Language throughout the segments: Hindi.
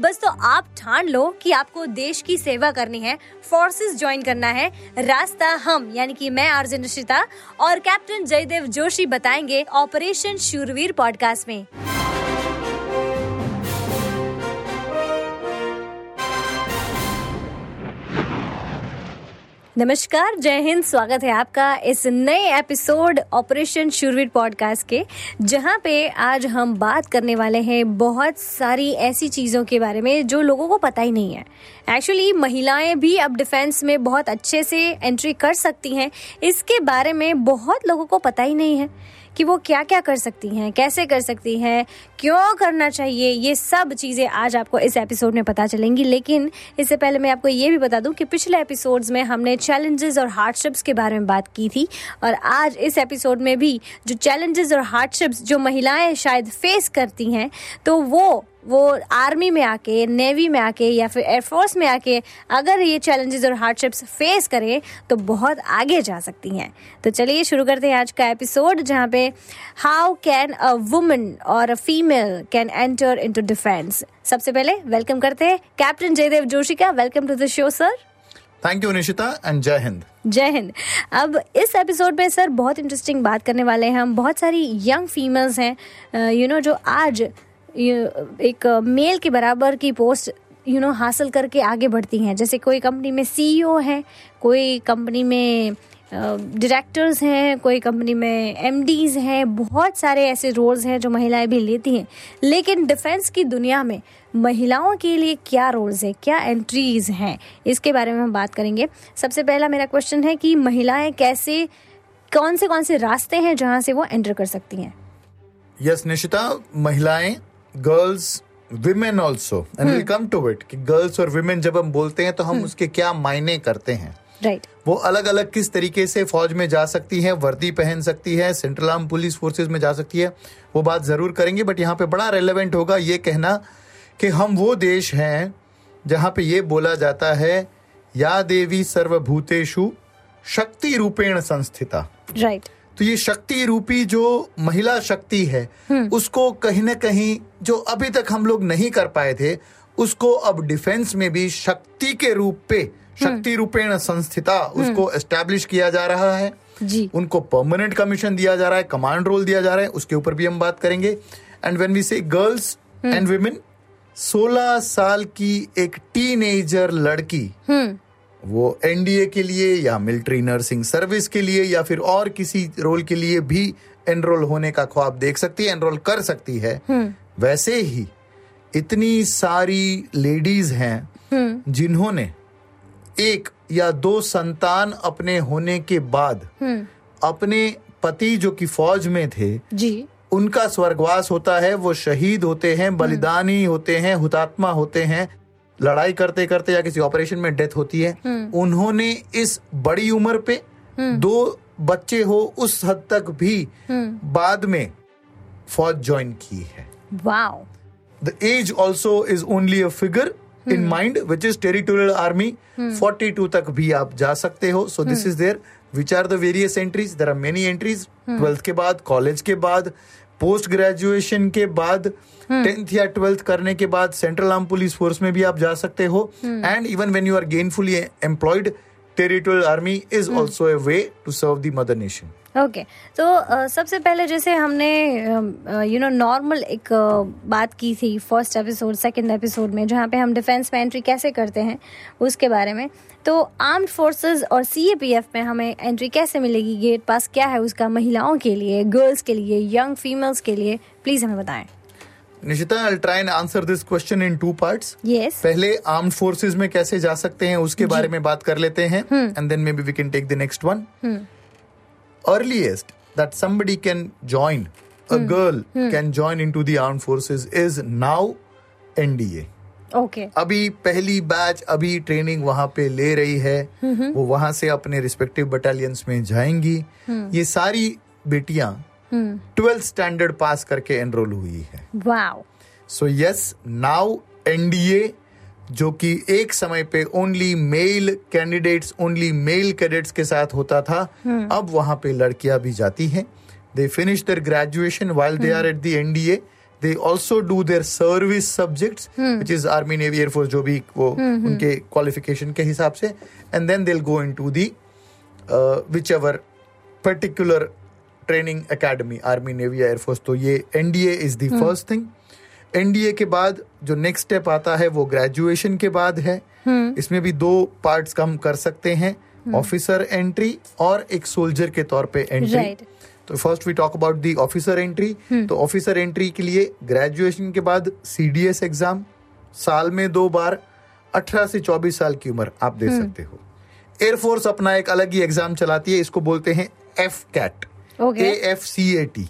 बस तो आप ठान लो कि आपको देश की सेवा करनी है, फोर्सेस ज्वाइन करना है। रास्ता हम यानी कि मैं आरजे निशिता और कैप्टन जयदेव जोशी बताएंगे ऑपरेशन शूरवीर पॉडकास्ट में। नमस्कार, जय हिंद। स्वागत है आपका इस नए एपिसोड ऑपरेशन शूरवीर पॉडकास्ट के, जहां पे आज हम बात करने वाले हैं बहुत सारी ऐसी चीज़ों के बारे में जो लोगों को पता ही नहीं है। एक्चुअली महिलाएं भी अब डिफेंस में बहुत अच्छे से एंट्री कर सकती हैं, इसके बारे में बहुत लोगों को पता ही नहीं है कि वो क्या क्या कर सकती हैं, कैसे कर सकती हैं, क्यों करना चाहिए। ये सब चीज़ें आज आपको इस एपिसोड में पता चलेंगी। लेकिन इससे पहले मैं आपको ये भी बता दूं कि पिछले एपिसोड्स में हमने चैलेंजेस और हार्डशिप्स के बारे में बात की थी, और आज इस एपिसोड में भी जो चैलेंजेस और हार्डशिप्स जो महिलाएं शायद फेस करती हैं, तो वो आर्मी में आके, नेवी में आके या फिर एयरफोर्स में आके अगर ये चैलेंजेस और हार्डशिप्स फेस करें तो बहुत आगे जा सकती हैं। तो चलिए शुरू करते हैं आज का एपिसोड, जहाँ पे हाउ कैन अ वुमन और a female can enter into defence. सबसे पहले वेलकम करते हैं कैप्टन जयदेव जोशी का। Welcome to the show sir. Thank you Nishita and जय हिंद। जय हिंद। अब इस एपिसोड में सर बहुत इंटरेस्टिंग बात करने वाले हैं हम। बहुत सारी यंग फीमेल्स हैं जो आज एक मेल के बराबर की पोस्ट हासिल करके आगे बढ़ती हैं। जैसे कोई कंपनी में CEO है, कोई कंपनी में डायरेक्टर्स हैं, कोई कंपनी में MDs हैं। बहुत सारे ऐसे रोल्स हैं जो महिलाएं भी लेती हैं। लेकिन डिफेंस की दुनिया में महिलाओं के लिए क्या रोल्स हैं, क्या एंट्रीज हैं, इसके बारे में हम बात करेंगे। सबसे पहला मेरा क्वेश्चन है कि महिलाएं कैसे, कौन से रास्ते हैं जहाँ से वो एंटर कर सकती हैं। यस निशिता, महिलाएं, girls, women also, and we come to it कि गर्ल्स और विमेन जब हम बोलते हैं तो हम उसके क्या मायने करते हैं। राइट, वो अलग अलग किस तरीके से फौज में जा सकती है, वर्दी पहन सकती है, सेंट्रल आर्म पुलिस फोर्सेज में जा सकती है, वो बात जरूर करेंगे। बट यहाँ पे बड़ा रेलेवेंट होगा ये कहना कि हम वो देश हैं जहाँ पे ये बोला जाता है या देवी सर्वभूतेषु शक्ति रूपेण संस्थिता। राइट, तो ये शक्ति रूपी जो महिला शक्ति है उसको कहीं ना कहीं जो अभी तक हम लोग नहीं कर पाए थे उसको अब डिफेंस में भी शक्ति के रूप पे, शक्ति रूपेण संस्थिता, उसको एस्टेब्लिश किया जा रहा है जी। उनको परमानेंट कमीशन दिया जा रहा है, कमांड रोल दिया जा रहा है, उसके ऊपर भी हम बात करेंगे। And when we say girls and women, 16 साल की एक टीनेजर लड़की वो NDA के लिए या मिलिट्री नर्सिंग सर्विस के लिए या फिर और किसी रोल के लिए भी एनरोल होने का ख्वाब देख सकती है, एनरोल कर सकती है। वैसे ही इतनी सारी लेडीज हैं जिन्होंने एक या दो संतान अपने होने के बाद अपने पति जो कि फौज में थे जी, उनका स्वर्गवास होता है, वो शहीद होते हैं, बलिदानी होते हैं, हुतात्मा होते हैं, लड़ाई करते करते या किसी ऑपरेशन में डेथ होती है। उन्होंने इस बड़ी उम्र पे 2 बच्चे हो उस हद तक भी बाद में फौज ज्वाइन की है। Wow. The age also is only a figure in mind which is territorial army, 42 तक भी आप जा सकते हो। So this is there which are the various entries. There are many entries, 12th के बाद, कॉलेज के बाद, पोस्ट ग्रेजुएशन के बाद, 10th या 12th करने के बाद सेंट्रल आर्म पुलिस फोर्स में भी आप जा सकते हो। And even when you are gainfully employed, territorial army is also a way to serve the mother nation. Okay, तो सबसे पहले जैसे हमने नॉर्मल एक बात की थी फर्स्ट एपिसोड, सेकंड एपिसोड में, जहाँ पे हम डिफेंस में एंट्री कैसे करते हैं उसके बारे में। तो आर्म्ड फोर्सेस और CAPF में हमें एंट्री कैसे मिलेगी, गेट पास क्या है उसका महिलाओं के लिए, गर्ल्स के लिए, यंग फीमेल्स के लिए, प्लीज हमें बताएं। Nishita, I will try and answer this question in 2 parts. Yes, पहले आर्म्ड फोर्सेस में कैसे जा सकते हैं उसके बारे में बात कर लेते हैं, and then may be we can take the next one. Earliest that somebody can join, a girl can join into the armed forces is now NDA. Okay. अभी पहली बैच अभी ट्रेनिंग वहाँ पे ले रही है, वो वहाँ से अपने रिस्पेक्टिव बटालियंस में जाएंगी। ये सारी बेटियां 12th स्टैंडर्ड पास करके एनरोल हुई है। Wow. So yes, now NDA जो कि एक समय पे only male candidates, only male cadets के साथ होता था, अब वहाँ पे लड़कियां भी जाती हैं। They finish their graduation while they are at the NDA. They also do their service subjects, which is Army, Navy, Air Force, जो भी वो उनके qualification के हिसाब से, and then they'll go into the whichever particular training academy, Army, Navy, Air Force। तो ये NDA is the first thing। NDA के बाद जो next step आता है वो graduation के बाद है। इसमें भी दो parts कम कर सकते हैं, officer entry और एक soldier के तौर पे entry। Right. तो first we talk about the officer entry. तो ऑफिसर एंट्री के लिए ग्रेजुएशन के बाद सीडीएस एग्जाम साल में 2 बार 18 से 24 साल की उम्र आप दे सकते हो। एयरफोर्स अपना एक अलग ही एग्जाम चलाती है, इसको बोलते हैं एफकैट, AFCAT।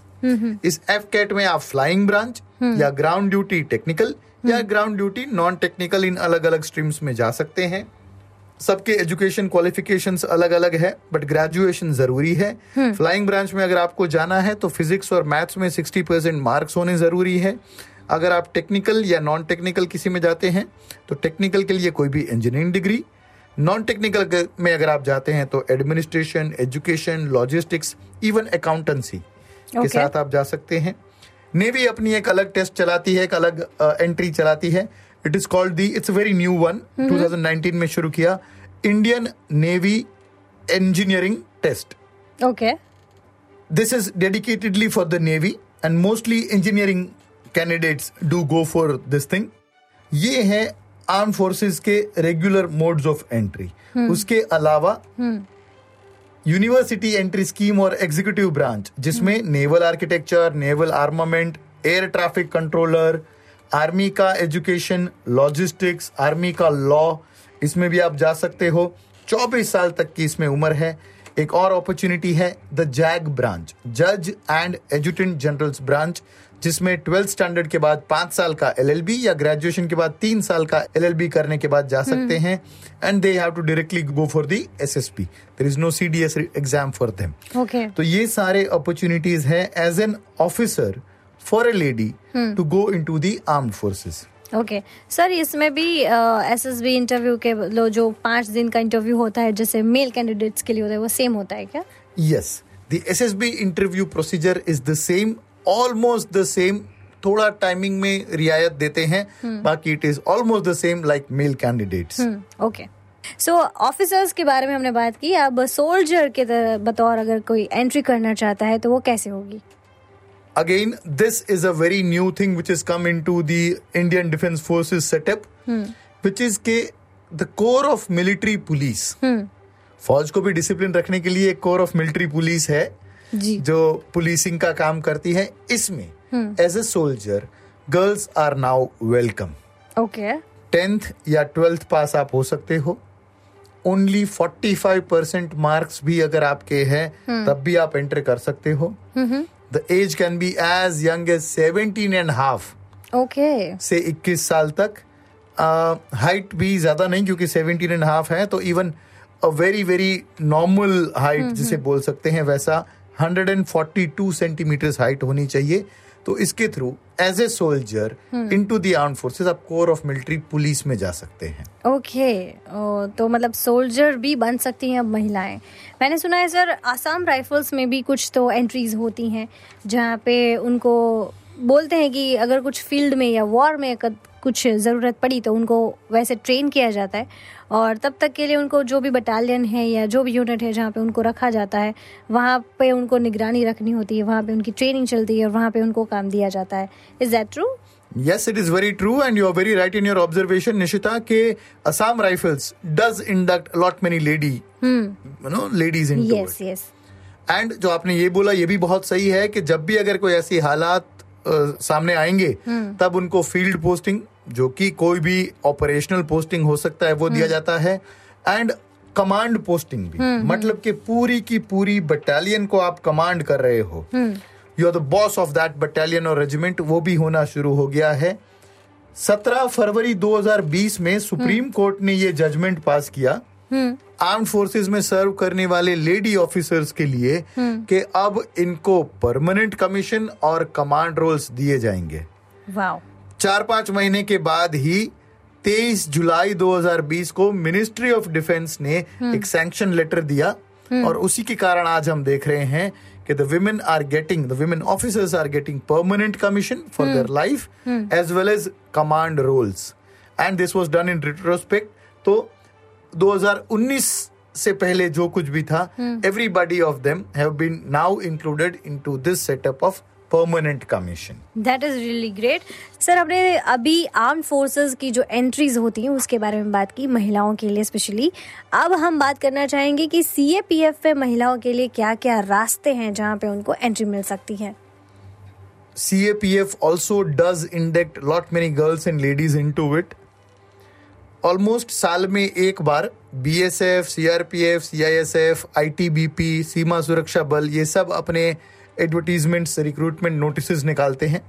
इस एफकैट में आप फ्लाइंग ब्रांच या ग्राउंड ड्यूटी टेक्निकल या ग्राउंड ड्यूटी नॉन टेक्निकल, इन अलग अलग स्ट्रीम्स में जा सकते हैं। सबके एजुकेशन क्वालिफिकेशंस अलग अलग है, बट ग्रेजुएशन जरूरी है। फ्लाइंग ब्रांच में अगर आपको जाना है तो फिजिक्स और मैथ्स में 60% मार्क्स होने जरूरी है। अगर आप टेक्निकल या नॉन टेक्निकल किसी में जाते हैं तो टेक्निकल के लिए कोई भी इंजीनियरिंग डिग्री, नॉन टेक्निकल में अगर आप जाते हैं तो administration, education, logistics, even accountancy के साथ आप जा सकते हैं। नेवी अपनी एक अलग टेस्ट चलाती है, एक अलग एंट्री चलाती है। It is called the, it's a very new one, 2019 में शुरू किया, Indian Navy Engineering Test. Okay. This is dedicatedly for the Navy and mostly engineering candidates do go for this thing. ये है Armed Forces के regular modes of entry. उसके अलावा University Entry Scheme और Executive Branch, जिसमें Naval Architecture, Naval Armament, Air Traffic Controller, army का एजुकेशन, लॉजिस्टिक्स, आर्मी का लॉ, इसमें भी आप जा सकते हो। 24 साल तक की इसमें उम्र है। एक और अपॉर्चुनिटी है द जैग ब्रांच, जज एंड एडजुटेंट जनरल्स ब्रांच, जिसमें 12th स्टैंडर्ड के बाद 5 साल का LLB या ग्रेजुएशन के बाद 3 साल का LLB करने के बाद जा सकते हैं। And they have to directly go for the SSB, there is no CDS exam for them. Okay, तो ये सारे अपॉर्चुनिटीज है as an officer for a lady to go into the armed forces. Okay. Sir, इसमें भी SSB interview के लो जो 5 दिन का interview होता है जैसे male candidates के लिए होता है वो same होता है क्या? Yes. The SSB interview procedure is the same, almost the same. थोड़ा timing में रियायत देते हैं, बाकी it is almost the same like male candidates. Okay. So, officers के बारे में हमने बात की, अब soldier के बतौर अगर कोई entry करना चाहता है तो वो कैसे होगी? Again, this is a very new thing which has come into the Indian Defence Forces setup, which is के the Core of Military Police. फौज को भी discipline रखने के लिए Core of Military Police है जी, जो policing का काम करती है। इसमें as a soldier, girls are now welcome. Okay. 10th या 12th पास आप हो सकते हो। ओनली 45% मार्क्स भी अगर आपके हैं तब भी आप एंटर कर सकते हो। The age can be as young as 17.5 से 21 साल तक। हाइट भी ज्यादा नहीं क्योंकि 17.5 है, तो even a very very normal height जिसे बोल सकते हैं वैसा 142 सेंटीमीटर्स हाइट होनी चाहिए। तो इसके through as a soldier into the armed forces आप कोर ऑफ मिलिट्री पुलिस में जा सकते हैं। ओके, तो मतलब सोल्जर भी बन सकती हैं अब महिलाएं। मैंने सुना है सर आसाम राइफल्स में भी कुछ तो एंट्रीज होती हैं जहाँ पे उनको बोलते हैं कि अगर कुछ फील्ड में या वॉर में कुछ ज़रूरत पड़ी तो उनको वैसे ट्रेन किया जाता है और तब तक के लिए उनको जो भी बटालियन है या जो भी यूनिट है जहाँ पे उनको रखा जाता है वहाँ पे उनको निगरानी रखनी होती है, वहाँ पे उनकी ट्रेनिंग चलती है और वहाँ पे उनको काम दिया जाता है। Is that true? Yes, it is very true and you are very right in your observation, Nishita, ke Assam Rifles does induct a lot many ladies into it. Yes, yes. And जो आपने ये बोला ये भी बहुत सही है कि जब भी अगर कोई ऐसी हालात सामने आएंगे तब उनको फील्ड पोस्टिंग जो कि कोई भी ऑपरेशनल पोस्टिंग हो सकता है वो दिया जाता है एंड कमांड पोस्टिंग भी, मतलब कि पूरी की पूरी बटालियन को आप कमांड कर रहे हो, you are the boss of that battalion और रेजिमेंट, वो भी होना शुरू हो गया है। 17 फरवरी 2020 में सुप्रीम कोर्ट ने ये जजमेंट पास किया आर्म्ड फोर्सेस में सर्व करने वाले लेडी ऑफिसर्स के लिए कि अब इनको परमानेंट कमीशन और कमांड रोल्स दिए जाएंगे। वाओ। 4-5 महीने के बाद ही 23 जुलाई 2020 को मिनिस्ट्री ऑफ डिफेंस ने एक सैंक्शन लेटर दिया और उसी के कारण आज हम देख रहे हैं कि the women officers are getting permanent commission for their life as well as command roles, and this was done in retrospect. तो 2019 से पहले जो कुछ भी था everybody of them have been now included into this setup of permanent commission. That is really great. Sir आपने अभी आर्म्ड फोर्सेस की जो एंट्रीज होती हैं उसके बारे में बात की, महिलाओं के लिए स्पेशली। अब हम बात करना चाहेंगे कि CAPF पे महिलाओं के लिए क्या क्या रास्ते हैं जहाँ पे उनको एंट्री मिल सकती है। CAPF also does induct lot many girls and ladies into it. Almost साल में एक बार BSF, CRPF, CISF, ITBP, सीमा सुरक्षा बल ये सब अपने एडवर्टीजमेंट्स रिक्रूटमेंट नोटिस निकालते हैं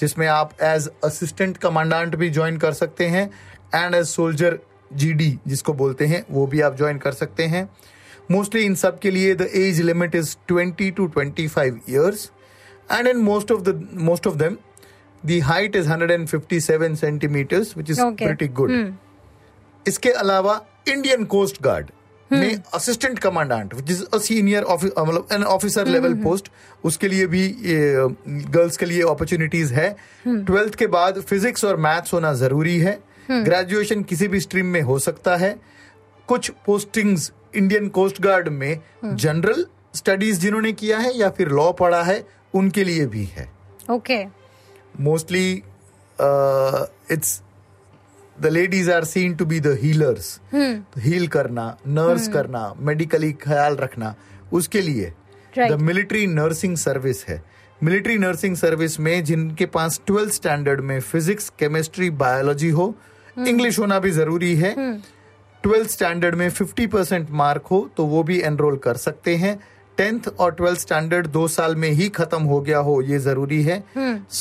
जिसमें आप एज असिस्टेंट कमांडेंट भी ज्वाइन कर सकते हैं एंड एज सोल्जर GD जिसको बोलते हैं वो भी आप ज्वाइन कर सकते हैं। मोस्टली इन सब के लिए the age limit is 20 to 25 years and in most of them the height is 157 centimetres which is pretty good. इसके अलावा इंडियन कोस्ट गार्ड में assistant commandant which is a senior मतलब एन ऑफिसर लेवल पोस्ट, उसके लिए भी गर्ल्स के लिए अपॉर्चुनिटीज है। 12th के बाद फिजिक्स और मैथ्स होना जरूरी है। ग्रेजुएशन किसी भी स्ट्रीम में हो सकता है। कुछ पोस्टिंग्स इंडियन कोस्ट गार्ड में जनरल स्टडीज जिन्होंने किया है या फिर लॉ पढ़ा है उनके लिए भी है। Okay. Mostly it's The ladies are seen to be the healers. Heal करना, nurse करना, medically ख्याल रखना, उसके लिए the military nursing service है। Military nursing service में जिनके पास 12th standard में physics, chemistry, biology हो, English होना भी जरूरी है। 12th standard में 50% mark हो तो वो भी enroll कर सकते हैं। 10th और 12th स्टैंडर्ड 2 साल में ही खत्म हो गया हो ये जरूरी है।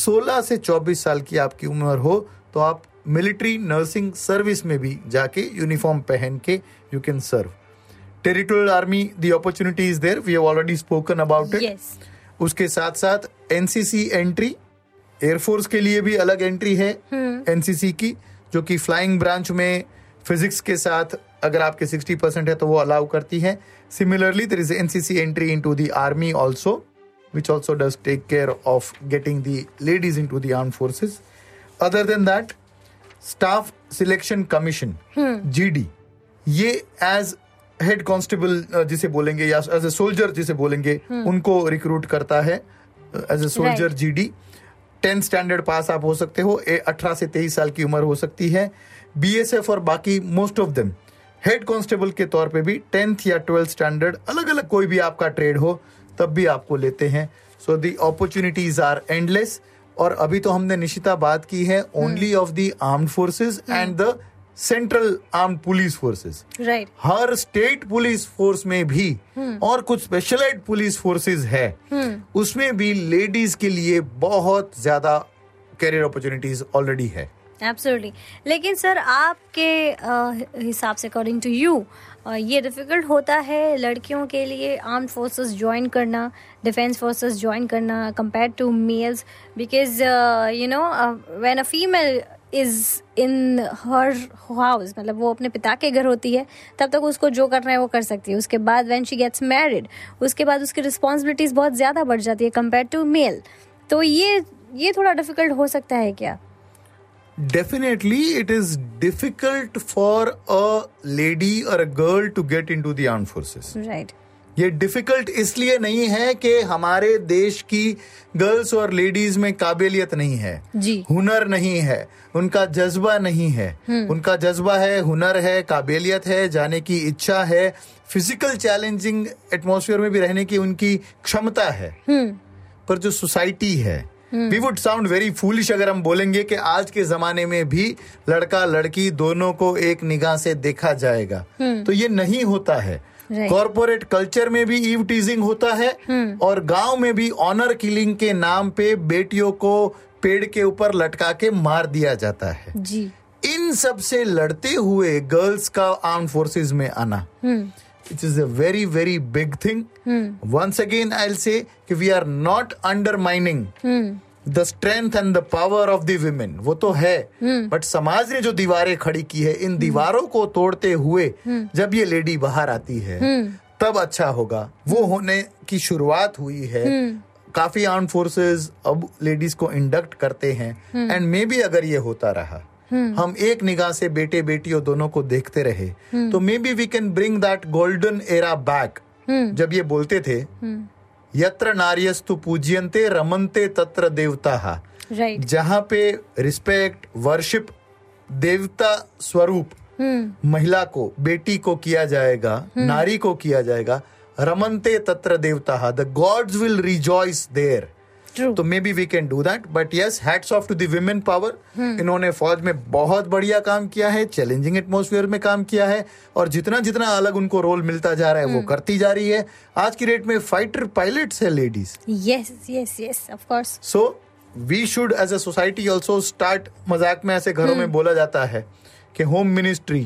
16 से 24 साल की आपकी उम्र हो तो आप मिलिट्री नर्सिंग सर्विस में भी जाके यूनिफॉर्म पहन के you can serve. Territorial army the opportunity is there, we have already spoken about it. उसके साथ साथ NCC एंट्री, एयरफोर्स के लिए भी अलग एंट्री है NCC की, जो कि फ्लाइंग ब्रांच में फिजिक्स के साथ अगर आपके 60% है तो वो अलाउ करती है। Similarly there is NCC entry into the army also which also does take care of getting the ladies into the armed forces. Other than that staff selection commission GD ये एज हेड कांस्टेबल जिसे बोलेंगे या एज ए सोल्जर जिसे बोलेंगे उनको रिक्रूट करता है as a soldier GD। 10th standard pass आप हो सकते हो, 18 से 23 साल की उम्र हो सकती है। BSF और बाकी most of them head constable के तौर पे भी 10th या 12th स्टैंडर्ड अलग अलग कोई भी आपका ट्रेड हो तब भी आपको लेते हैं। So the opportunities are endless. और अभी तो हमने निशिता बात की है only of the armed forces and the central armed police forces. Right. हर स्टेट पुलिस फोर्स में भी और कुछ स्पेशलाइज्ड पुलिस फोर्सेस है उसमें भी लेडीज के लिए बहुत ज्यादा करियर अपॉर्चुनिटीज ऑलरेडी है। एब्सोल्युटली। लेकिन सर आपके हिसाब से अकॉर्डिंग टू यू ये डिफिकल्ट होता है लड़कियों के लिए आर्म्ड फोर्सेस ज्वाइन करना, डिफेंस फोर्सेस ज्वाइन करना compared to males, because you know when a female is in her house मतलब वो अपने पिता के घर होती है तब तक उसको जो करना है वो कर सकती है। उसके बाद व्हेन शी गेट्स मैरिड उसके बाद उसकी रिस्पॉन्सिबिलिटीज बहुत ज़्यादा बढ़ जाती है कंपेयर्ड टू मेल, तो ये थोड़ा डिफिकल्ट हो सकता है क्या? Definitely, it is difficult for a lady or a girl to get into the armed forces. Right. ये difficult इसलिए नहीं है कि हमारे देश की girls और ladies में काबिलियत नहीं है, जी, हुनर नहीं है, उनका जज्बा नहीं है। उनका जज्बा है, हुनर है, काबिलियत है, जाने की इच्छा है, physical challenging atmosphere में भी रहने की उनकी क्षमता है। पर जो society है, we would sound very foolish अगर हम बोलेंगे कि आज के जमाने में भी लड़का लड़की दोनों को एक निगाह से देखा जाएगा, तो ये नहीं होता है। कॉर्पोरेट कल्चर में भी ईव टीजिंग होता है और गांव में भी ऑनर किलिंग के नाम पे बेटियों को पेड़ के ऊपर लटका के मार दिया जाता है जी। इन सब से लड़ते हुए गर्ल्स का आर्म फोर्सेस में आना, it is a very very big thing. Once again I will say कि we are not undermining the strength and the power of the women, वो तो है, बट समाज ने जो दीवारें खड़ी की है, इन दीवारों को तोड़ते हुए जब ये लेडी बाहर आती है तब अच्छा होगा, वो होने की शुरुआत हुई है। काफी आर्म फोर्सेस अब लेडीज को इंडक्ट करते हैं, एंड मे बी अगर ये होता रहा, हम एक निगाह से बेटे बेटियों दोनों को देखते रहे, तो may be we can bring that golden era back. जब ये बोलते थे यत्र नार्यस्तु पूज्यन्ते रमन्ते तत्र देवताः, right. जहाँ पे रिस्पेक्ट, वर्शिप देवता स्वरूप महिला को, बेटी को किया जाएगा, नारी को किया जाएगा, रमन्ते तत्र देवताः, the gods will rejoice there. तो may be we can do that, but yes, hats off to the women power. इन्होंने फौज में बहुत बढ़िया काम किया है, चैलेंजिंग एटमोस्फेयर में काम किया है, और जितना जितना अलग उनको रोल मिलता जा रहा है वो करती जा रही है। आज की डेट में फाइटर पायलट्स है ladies. Yes yes yes, of course. So we should as a society also start. मजाक में ऐसे घरों में बोला जाता है कि होम मिनिस्ट्री,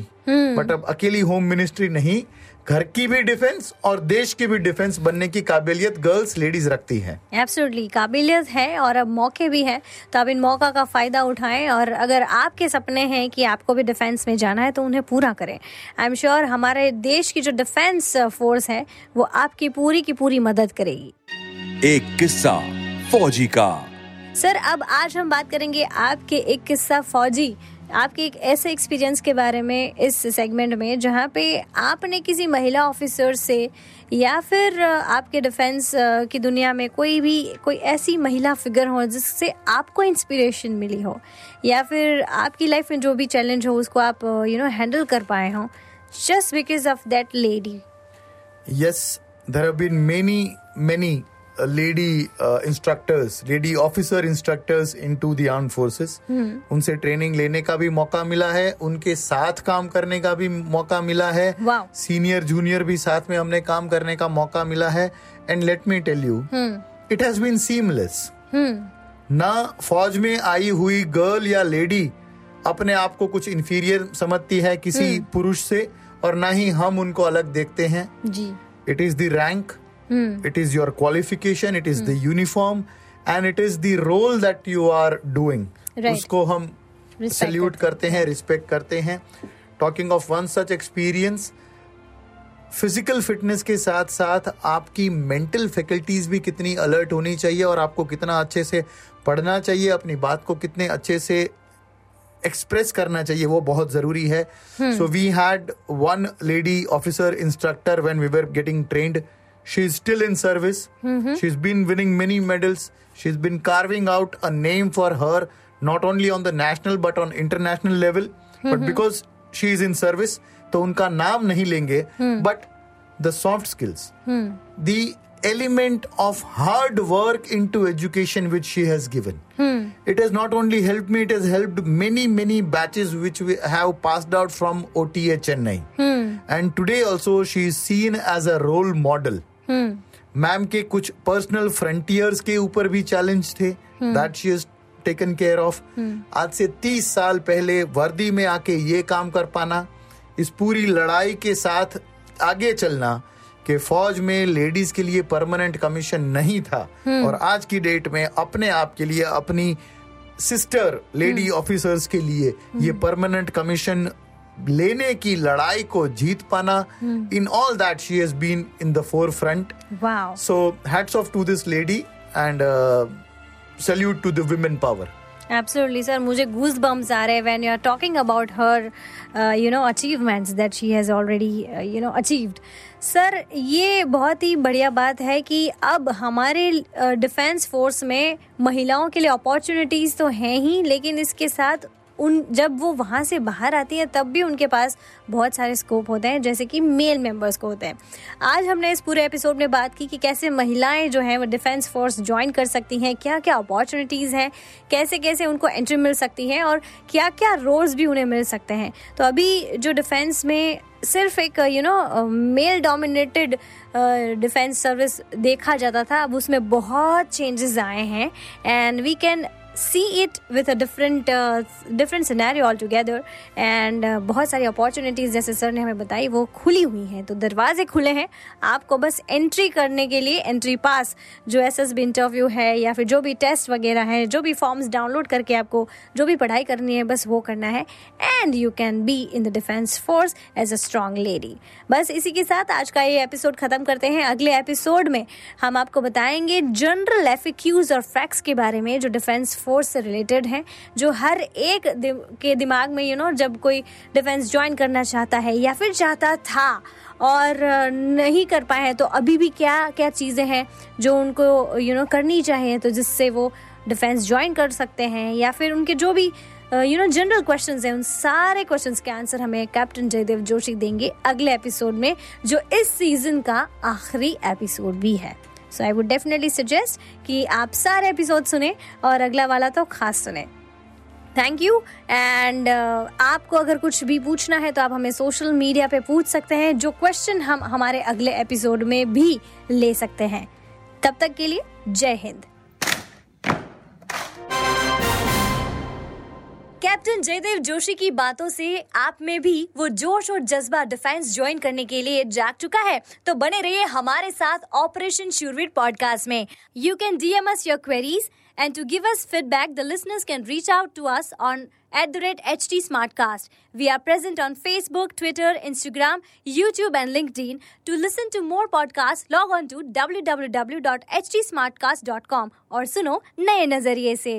बट अब अकेली होम मिनिस्ट्री नहीं, घर की भी डिफेंस और देश की भी डिफेंस बनने की काबिलियत गर्ल्स लेडीज रखती हैं। एब्सोल्युटली काबिलियत है, और अब मौके भी है, तो आप इन मौका का फायदा उठाएं। और अगर आपके सपने हैं कि आपको भी डिफेंस में जाना है, तो उन्हें पूरा करें। आई एम श्योर हमारे देश की जो डिफेंस फोर्स है वो आपकी पूरी की पूरी मदद करेगी। एक किस्सा फौजी का। सर, अब आज हम बात करेंगे आपके एक किस्सा फौजी, आपके एक ऐसे एक्सपीरियंस के बारे में इस सेगमेंट में, जहाँ पे आपने किसी महिला ऑफिसर से या फिर आपके डिफेंस की दुनिया में कोई ऐसी महिला फिगर हो जिससे आपको इंस्पिरेशन मिली हो, या फिर आपकी लाइफ में जो भी चैलेंज हो उसको आप हैंडल कर पाए हो just because of that lady. Yes, there have been many many lady instructors, lady officer instructors into the arm forces. उनसे ट्रेनिंग लेने का भी मौका मिला है, उनके साथ काम करने का भी मौका मिला है, सीनियर जूनियर भी साथ में हमने काम करने का मौका मिला है। And let me tell you, it has been seamless. ना फौज में आई हुई गर्ल या लेडी अपने आप को कुछ इंफीरियर समझती है किसी पुरुष से, और ना ही हम उनको अलग देखते हैं। It is the rank, it is your qualification, it is the uniform, and it is the role that you are doing. Right. उसको हम salute करते हैं, respect करते हैं। Talking of one such experience, physical fitness के साथ साथ आपकी mental faculties भी कितनी alert होनी चाहिए, और आपको कितना अच्छे से पढ़ना चाहिए, अपनी बात को कितने अच्छे से एक्सप्रेस करना चाहिए, वो बहुत जरूरी है। So we had one lady officer instructor when we were getting trained. She is still in service. Mm-hmm. She's been winning many medals. She's been carving out a name for her, not only on the national but on international level. Mm-hmm. But because she is in service, तो उनका नाम नहीं लेंगे. But the soft skills, the element of hard work into education which she has given. It has not only helped me, it has helped many, many batches which we have passed out from OTA Chennai. And today also she is seen as a role model. Ma'am के कुछ पर्सनल फ्रंटियर्स के ऊपर भी चैलेंज थे, that she is taken care of. आज से 30 साल पहले वर्दी में आके ये काम कर पाना, इस पूरी लड़ाई के साथ आगे चलना, कि फौज में लेडीज के लिए परमानेंट कमीशन नहीं था, और आज की डेट में अपने आप के लिए, अपनी सिस्टर लेडी ऑफिसर्स के लिए ये परमानेंट कमीशन लेने की लड़ाई को जीत पाना, in all that she has been in the forefront. Wow, so hats off to this lady and salute to the women power. Absolutely sir, मुझे गूज बम्स आ रहे हैं when you are talking about her achievements that she has already achieved. Sir, ये बहुत ही बढ़िया बात है कि अब हमारे डिफेंस फोर्स में महिलाओं के लिए अपॉर्चुनिटीज तो हैं ही, लेकिन इसके साथ जब वो वहाँ से बाहर आती हैं तब भी उनके पास बहुत सारे स्कोप होते हैं जैसे कि मेल मेंबर्स को होते हैं। आज हमने इस पूरे एपिसोड में बात की कि कैसे महिलाएं जो हैं वो डिफेंस फोर्स ज्वाइन कर सकती हैं, क्या क्या अपॉर्चुनिटीज़ हैं, कैसे कैसे उनको एंट्री मिल सकती हैं, और क्या क्या रोल्स भी उन्हें मिल सकते हैं। तो अभी जो डिफेंस में सिर्फ एक मेल डोमिनेटेड डिफेंस सर्विस देखा जाता था, अब उसमें बहुत चेंजेस आए हैं, and we can see it with a different scenario altogether and बहुत सारी opportunities जैसे सर ने हमें बताई वो खुली हुई हैं। तो दरवाजे खुले हैं, आपको बस entry करने के लिए entry pass जो SSB interview है या फिर जो भी test वगैरह है, जो भी forms download करके आपको जो भी पढ़ाई करनी है बस वो करना है and you can be in the defense force as a strong lady। बस इसी के साथ आज का ये एपिसोड ख़त्म करते हैं। अगले एपिसोड में हम आपको बताएंगे जनरल FAQs और फैक्ट्स के बारे में जो डिफेंस फोर्स से रिलेटेड हैं, जो हर एक के दिमाग में जब कोई डिफेंस ज्वाइन करना चाहता है या फिर चाहता था और नहीं कर पाए तो अभी भी क्या क्या चीज़ें हैं जो उनको करनी चाहिए तो जिससे वो डिफेंस ज्वाइन कर सकते हैं या फिर उनके जो भी जनरल क्वेश्चंस हैं उन सारे क्वेश्चंस के आंसर हमें कैप्टन जयदेव जोशी देंगे अगले एपिसोड में जो इस सीजन का आखिरी एपिसोड भी है। So I would definitely suggest कि आप सारे एपिसोड सुने और अगला वाला तो खास सुने। थैंक यू एंड आपको अगर कुछ भी पूछना है तो आप हमें सोशल मीडिया पे पूछ सकते हैं, जो क्वेश्चन हम हमारे अगले एपिसोड में भी ले सकते हैं। तब तक के लिए जय हिंद। कैप्टन जयदेव जोशी की बातों से आप में भी वो जोश और जज्बा डिफेंस ज्वाइन करने के लिए जाग चुका है, तो बने रहिए हमारे साथ ऑपरेशन शूरवीर पॉडकास्ट में। You can DM us your queries and to give us feedback the listeners can reach out to us on @HT Smartcast. We are present on Facebook, Twitter, Instagram, YouTube and LinkedIn. To listen to more podcasts, log on to www.htsmartcast.com और सुनो नए नजरिए से।